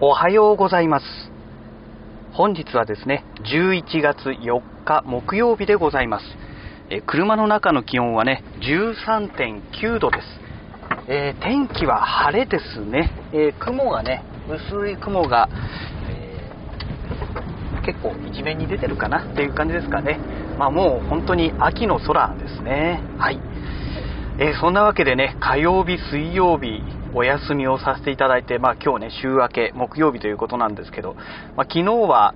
おはようございます。本日はですね、11月4日木曜日でございます。車の中の気温はね 13.9 度です。天気は晴れですね。雲がね、薄い雲が、結構一面に出てるかなっていう感じですかね。まあもう本当に秋の空ですね。はい。そんなわけでね、火曜日水曜日お休みをさせていただいて、今日ね週明け木曜日ということなんですけど、昨日は、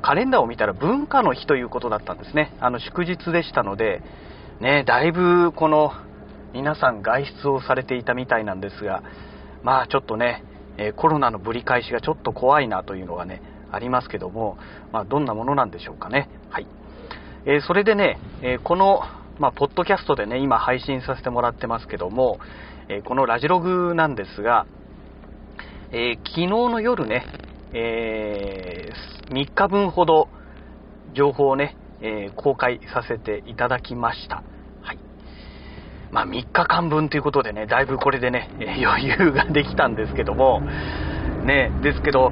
カレンダーを見たら文化の日ということだったんですね。祝日でしたので、ね、だいぶこの皆さん外出をされていたみたいなんですが、ちょっとね、コロナのぶり返しがちょっと怖いなというのがねありますけども、どんなものなんでしょうかね。はい。それでね、このポッドキャストでね今配信させてもらってますけども、このラジログなんですが、昨日の夜ね、3日分ほど情報をね、公開させていただきました。はい。3日間分ということでね、だいぶこれでね余裕ができたんですけどもね、ですけど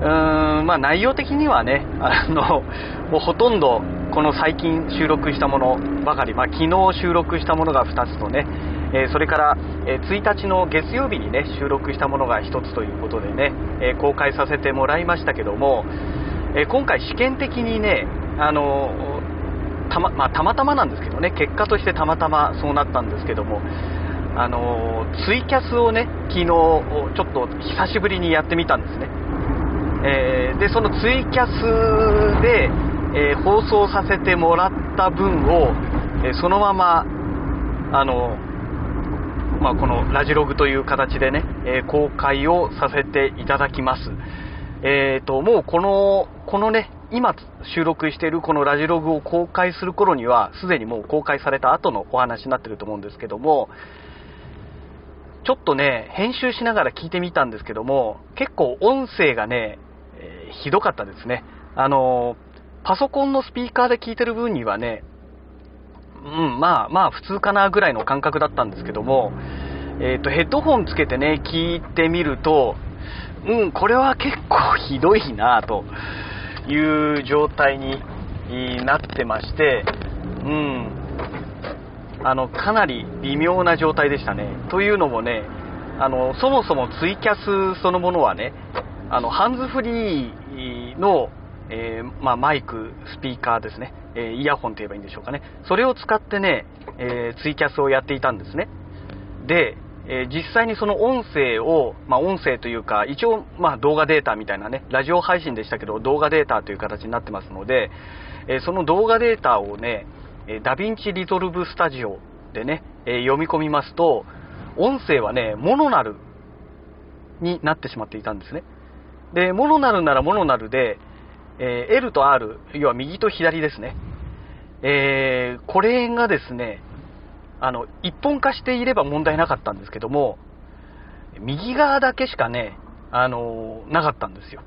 内容的にはね、もうほとんどこの最近収録したものばかり、昨日収録したものが2つとね、それから1日の月曜日にね収録したものが1つということでね、公開させてもらいましたけども、今回試験的にね、たまたまなんですけどね、結果としてたまたまそうなったんですけども、ツイキャスをね昨日ちょっと久しぶりにやってみたんですね。でそのツイキャスで、放送させてもらった分を、そのままこのラジログという形でね、公開をさせていただきます。もうこのね今収録しているこのラジログを公開する頃にはすでにもう公開された後のお話になってると思うんですけども、ちょっとね編集しながら聞いてみたんですけども、結構音声がねひどかったですね。パソコンのスピーカーで聞いてる分にはね、普通かなぐらいの感覚だったんですけども、ヘッドホンつけてね聞いてみると、これは結構ひどいなという状態になってまして、かなり微妙な状態でしたね。というのもね、そもそもツイキャスそのものはね、ハンズフリーの、マイクスピーカーですね、イヤホンといえばいいんでしょうかね、それを使ってね、ツイキャスをやっていたんですね。で、実際にその音声を、音声というか一応、動画データみたいなね、ラジオ配信でしたけど動画データという形になってますので、その動画データをねダヴィンチリゾルブスタジオでね、読み込みますと音声はねモノナルになってしまっていたんですね。でモノナルならモノナルで、L と R、 要は右と左ですね、これがですね一本化していれば問題なかったんですけども、右側だけしかね、なかったんですよ。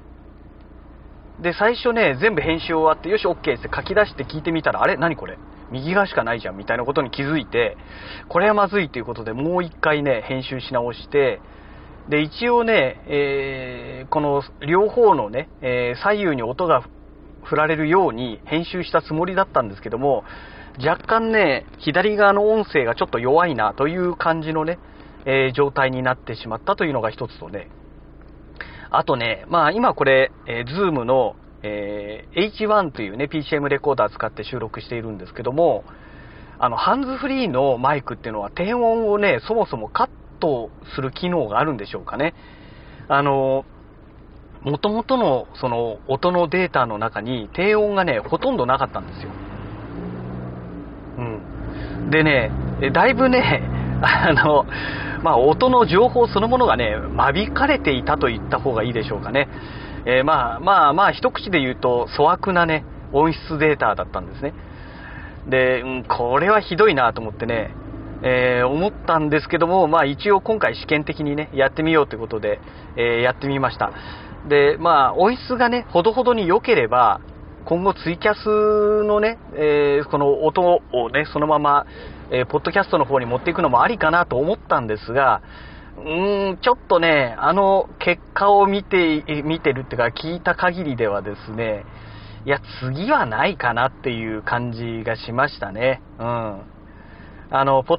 で最初ね全部編集終わってよし OK って書き出して聞いてみたら、あれ何これ右側しかないじゃんみたいなことに気づいて、これはまずいということでもう一回ね編集し直して、で一応ね、この両方のね、左右に音が振られるように編集したつもりだったんですけども、若干ね左側の音声がちょっと弱いなという感じのね、状態になってしまったというのが一つとね、あとね、今これ、Zoom の、H1 というね PCM レコーダー使って収録しているんですけども、ハンズフリーのマイクっていうのは低音をねそもそもカットする機能があるんでしょうかね。元々のその音のデータの中に低音がねほとんどなかったんですよ。でねだいぶね音の情報そのものがね間引かれていたと言った方がいいでしょうかね。一口で言うと粗悪なね音質データだったんですね。で、これはひどいなと思ってね、思ったんですけども、一応今回試験的にねやってみようということで、やってみました。で音質がねほどほどに良ければ今後ツイキャスのね、この音をねそのままポッドキャストの方に持っていくのもありかなと思ったんですが、ちょっとね、あの結果を見てるっていうか聞いた限りではですね、いや次はないかなっていう感じがしましたね。ポッ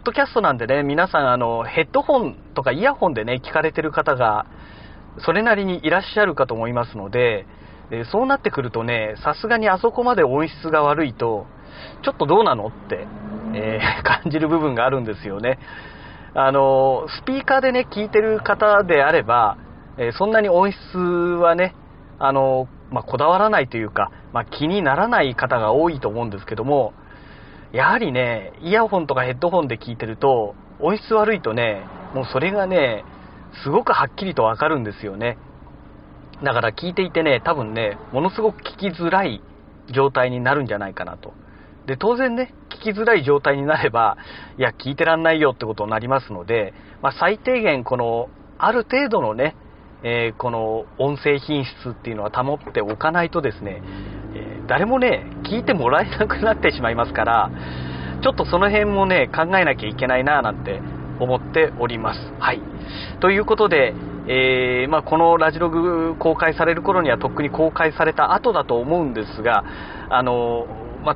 ドキャストなんでね、皆さんヘッドホンとかイヤホンでね聞かれてる方がそれなりにいらっしゃるかと思いますので、そうなってくるとね、さすがにあそこまで音質が悪いとちょっとどうなのって、感じる部分があるんですよね。スピーカーでね聞いてる方であれば、そんなに音質はねこだわらないというか、気にならない方が多いと思うんですけども、やはりねイヤホンとかヘッドホンで聞いてると音質悪いとね、もうそれがねすごくはっきりとわかるんですよね。だから聞いていてね、多分ねものすごく聞きづらい状態になるんじゃないかなと。で当然ね聞きづらい状態になれば、いや聞いてらんないよってことになりますので、最低限このある程度のね、この音声品質っていうのは保っておかないとですね、誰もね聞いてもらえなくなってしまいますから、ちょっとその辺もね考えなきゃいけないななんて思っております。はい、ということで、このラジログ公開される頃にはとっくに公開された後だと思うんですが、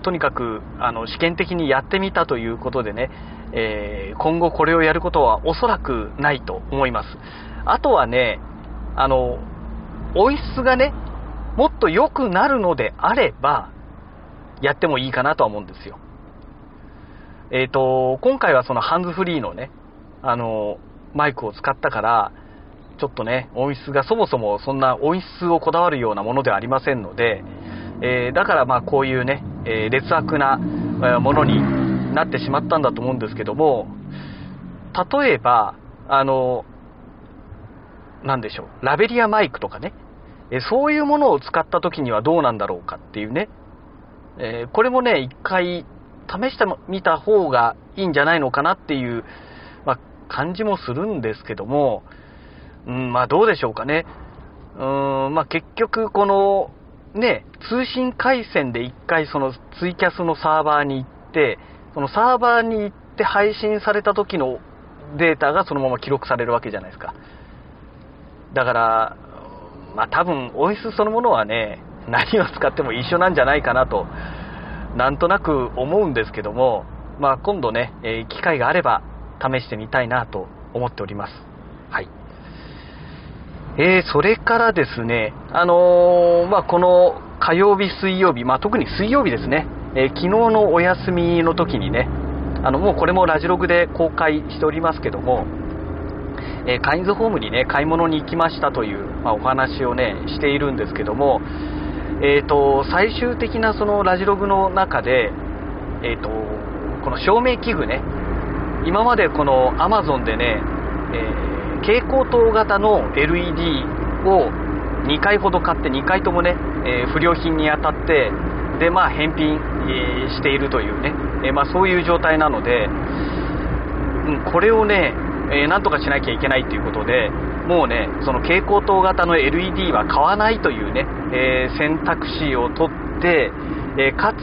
とにかく試験的にやってみたということでね、今後これをやることはおそらくないと思います。あとはね、音質がねもっと良くなるのであればやってもいいかなとは思うんですよ。今回はそのハンズフリーのねマイクを使ったから、ちょっとね音質がそもそもそんな音質をこだわるようなものではありませんので、だからこういうね、劣悪なものになってしまったんだと思うんですけども、例えばなんでしょう、ラベリアマイクとかね、そういうものを使った時にはどうなんだろうかっていうね、これもね一回試してみた方がいいんじゃないのかなっていう、感じもするんですけども、どうでしょうかね。結局このね、通信回線で一回そのツイキャスのサーバーに行って、そのサーバーに行って配信された時のデータがそのまま記録されるわけじゃないですか。だから多分音質そのものはね何を使っても一緒なんじゃないかなとなんとなく思うんですけども、今度ね、機会があれば試してみたいなと思っております。はい、それからですね、この火曜日水曜日、特に水曜日ですね、昨日のお休みの時にね、もうこれもラジログで公開しておりますけども、カインズホームにね買い物に行きましたという、お話をねしているんですけども、最終的なそのラジログの中で、この照明器具ね、今までこの Amazon でね、蛍光灯型の LED を2回ほど買って2回ともね、不良品に当たって、で返品、しているというね、そういう状態なので、これをね、なんとかしなきゃいけないということで、もうねその蛍光灯型の LED は買わないというね、選択肢を取って、かつ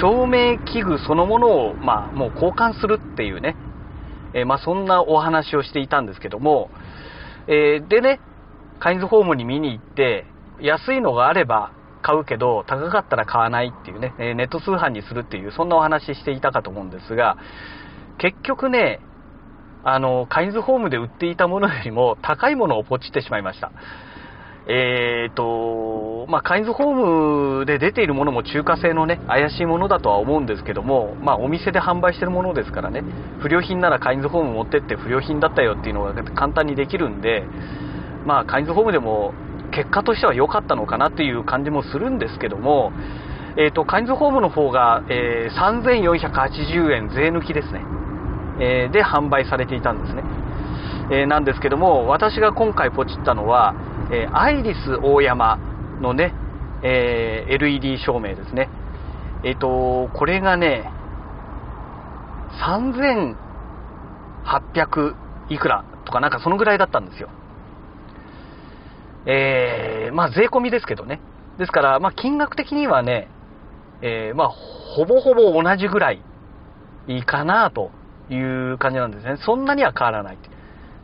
照明器具そのものを、もう交換するっていうね、そんなお話をしていたんですけども、でねカインズホームに見に行って、安いのがあれば買うけど高かったら買わないっていうね、ネット通販にするっていう、そんなお話していたかと思うんですが、結局ねカインズホームで売っていたものよりも高いものをポチってしまいました。カインズホームで出ているものも中華製のね怪しいものだとは思うんですけども、お店で販売しているものですからね、不良品ならカインズホーム持ってって不良品だったよっていうのが簡単にできるんで、カインズホームでも結果としては良かったのかなという感じもするんですけども、カインズホームの方が、3480円税抜きですね、で販売されていたんですね。なんですけども、私が今回ポチったのは、アイリス大山のね、LED 照明ですね。これがね3800いくらとかなんかそのぐらいだったんですよ。税込みですけどね。ですから金額的にはね、ほぼほぼ同じぐらいいいかなという感じなんですね。そんなには変わらない。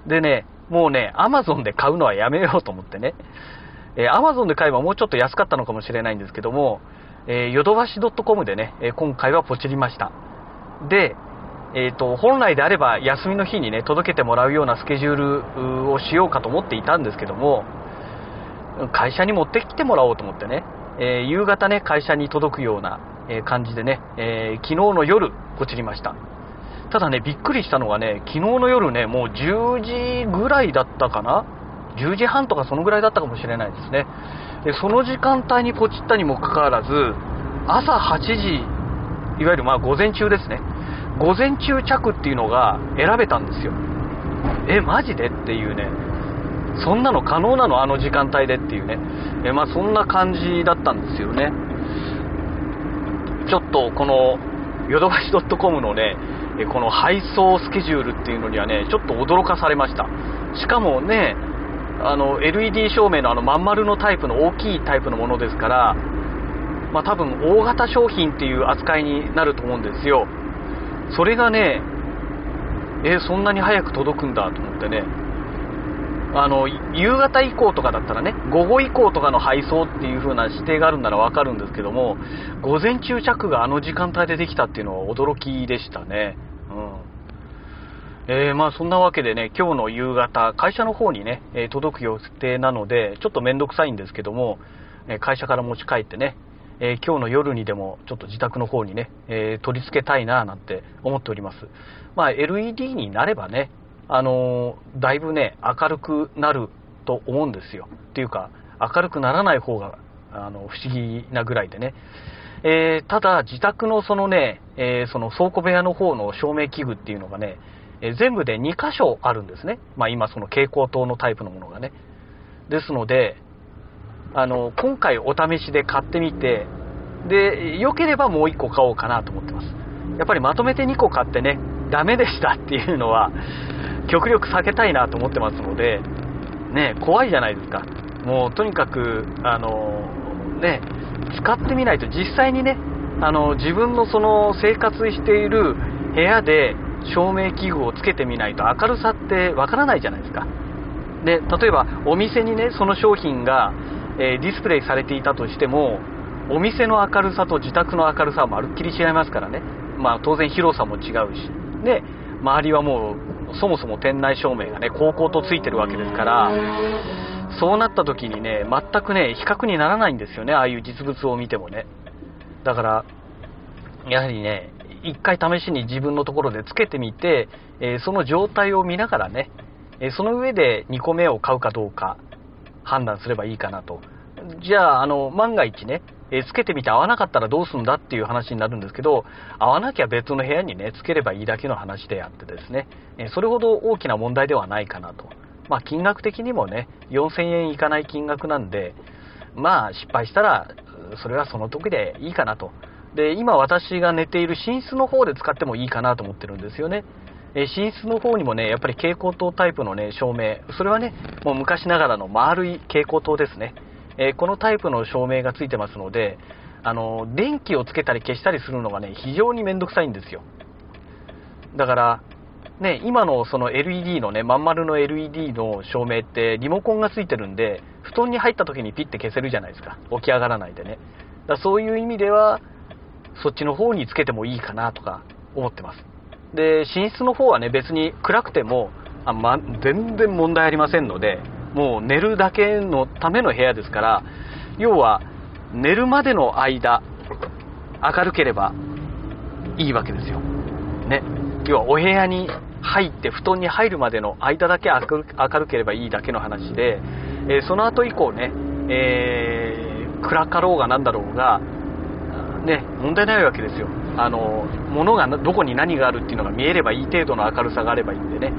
でねもうね、アマゾンで買うのはやめようと思ってね、アマゾンで買えばもうちょっと安かったのかもしれないんですけども、ヨドバシ.com でね、今回はポチりました。で、本来であれば休みの日にね、届けてもらうようなスケジュールをしようかと思っていたんですけども、会社に持ってきてもらおうと思ってね、夕方ね、会社に届くような、感じでね、昨日の夜ポチりました。ただね、びっくりしたのがね、昨日の夜ね、もう10時ぐらいだったかな、10時半とかそのぐらいだったかもしれないですね。で、その時間帯にポチったにもかかわらず、朝8時、いわゆるまあ午前中ですね、午前中着っていうのが選べたんですよ。マジでっていうね、そんなの可能なの、あの時間帯でっていうね、まあそんな感じだったんですよね。ちょっとこのヨドバシ.com のね、この配送スケジュールっていうのにはね、ちょっと驚かされました。しかもね、LED 照明のあのまん丸のタイプの大きいタイプのものですから、まあ多分大型商品っていう扱いになると思うんですよ。それがね、そんなに早く届くんだと思ってね、夕方以降とかだったらね、午後以降とかの配送っていう風な指定があるんならわかるんですけども、午前中着があの時間帯でできたっていうのは驚きでしたね。まあそんなわけでね、今日の夕方会社の方にね、届く予定なので、ちょっと面倒くさいんですけども、会社から持ち帰ってね、今日の夜にでもちょっと自宅の方にね、取り付けたいななんて思っております。まあ LED になればね、だいぶね明るくなると思うんですよ。っていうか明るくならない方が不思議なぐらいでね、ただ自宅のそのね、その倉庫部屋の方の照明器具っていうのがね、全部で2箇所あるんですね。まあ今その蛍光灯のタイプのものがね。ですので、今回お試しで買ってみて、で良ければもう1個買おうかなと思ってます。やっぱりまとめて2個買ってね、ダメでしたっていうのは極力避けたいなと思ってますのでね、怖いじゃないですか。もうとにかくね、使ってみないと、実際にね、自分のその生活している部屋で照明器具をつけてみないと明るさってわからないじゃないですか。で、例えばお店にね、その商品がディスプレイされていたとしても、お店の明るさと自宅の明るさはまるっきり違いますからね。まあ当然広さも違うし、で周りはもうそもそも店内照明がね煌々とついてるわけですから、そうなった時にね、全くね比較にならないんですよね、ああいう実物を見てもね。だからやはりね、一回試しに自分のところでつけてみて、その状態を見ながらね、その上で2個目を買うかどうか判断すればいいかなと。じゃあ、万が一ね、つけてみて合わなかったらどうするんだっていう話になるんですけど、合わなきゃ別の部屋にねつければいいだけの話であってですね、それほど大きな問題ではないかなと。まあ金額的にもね、4000円いかない金額なんで、まあ失敗したらそれはその時でいいかなと。で、今私が寝ている寝室の方で使ってもいいかなと思ってるんですよね。寝室の方にもね、やっぱり蛍光灯タイプのね照明、それはねもう昔ながらの丸い蛍光灯ですね、このタイプの照明がついてますので、電気をつけたり消したりするのがね非常に面倒くさいんですよ。だからね、今のその LED のね、まん丸の LED の照明ってリモコンがついてるんで、布団に入った時にピッて消せるじゃないですか、起き上がらないでね。だからそういう意味ではそっちの方につけてもいいかなとか思ってます。で、寝室の方はね別に暗くても全然問題ありませんので、もう寝るだけのための部屋ですから、要は寝るまでの間明るければいいわけですよ、ね、要はお部屋に入って布団に入るまでの間だけ明るければいいだけの話で、その後以降ね、暗かろうがなんだろうがね、問題ないわけですよ。物がどこに何があるっていうのが見えればいい程度の明るさがあればいいんでね。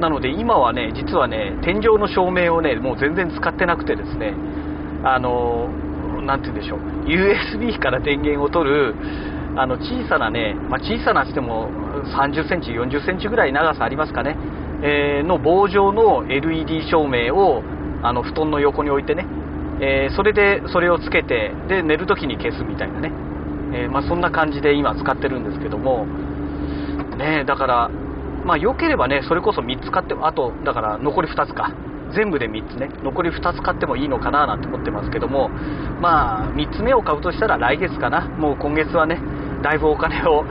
なので今はね、実はね天井の照明をねもう全然使ってなくてですね、なんて言うんでしょう、 USB から電源を取る小さなね、まあ、小さなしても30センチ40センチぐらい長さありますかね、の棒状の LED 照明を布団の横に置いてね、それでそれをつけて、で寝るときに消すみたいなね、まあ、そんな感じで今使ってるんですけどもね。だからまあ良ければね、それこそ3つ買っても、あとだから残り2つか、全部で3つね、残り2つ買ってもいいのかななんて思ってますけども、まあ3つ目を買うとしたら来月かな。もう今月はねだいぶお金を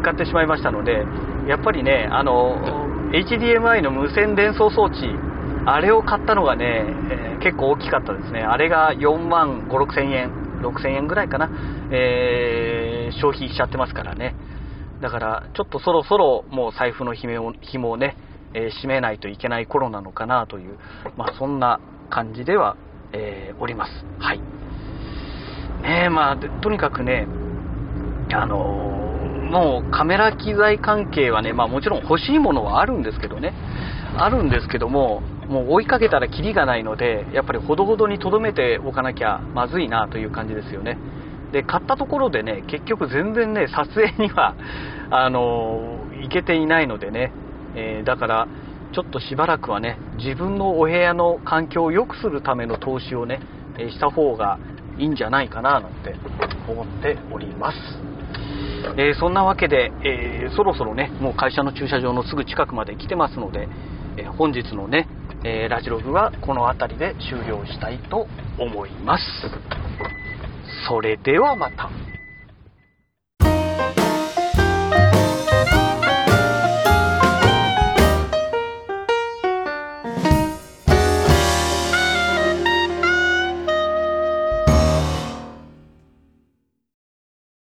使ってしまいましたので、やっぱりねHDMI の無線伝送装置、あれを買ったのがね、結構大きかったですね。あれが4万5、6千円、6000円ぐらいかな、消費しちゃってますからね。だからちょっとそろそろもう財布の紐をね、締めないといけない頃なのかなという、まあ、そんな感じでは、おります。はいね、まあ、とにかくね、もうカメラ機材関係はね、まあ、もちろん欲しいものはあるんですけどね、あるんですけども、もう追いかけたらキリがないので、やっぱりほどほどにとどめておかなきゃまずいなという感じですよね。で、買ったところでね、結局全然ね、撮影には行けていないのでね、だからちょっとしばらくはね、自分のお部屋の環境を良くするための投資をね、した方がいいんじゃないかななんて思っております。そんなわけで、そろそろね、もう会社の駐車場のすぐ近くまで来てますので、本日のね、ラジログはこの辺りで終了したいと思います。それではまた。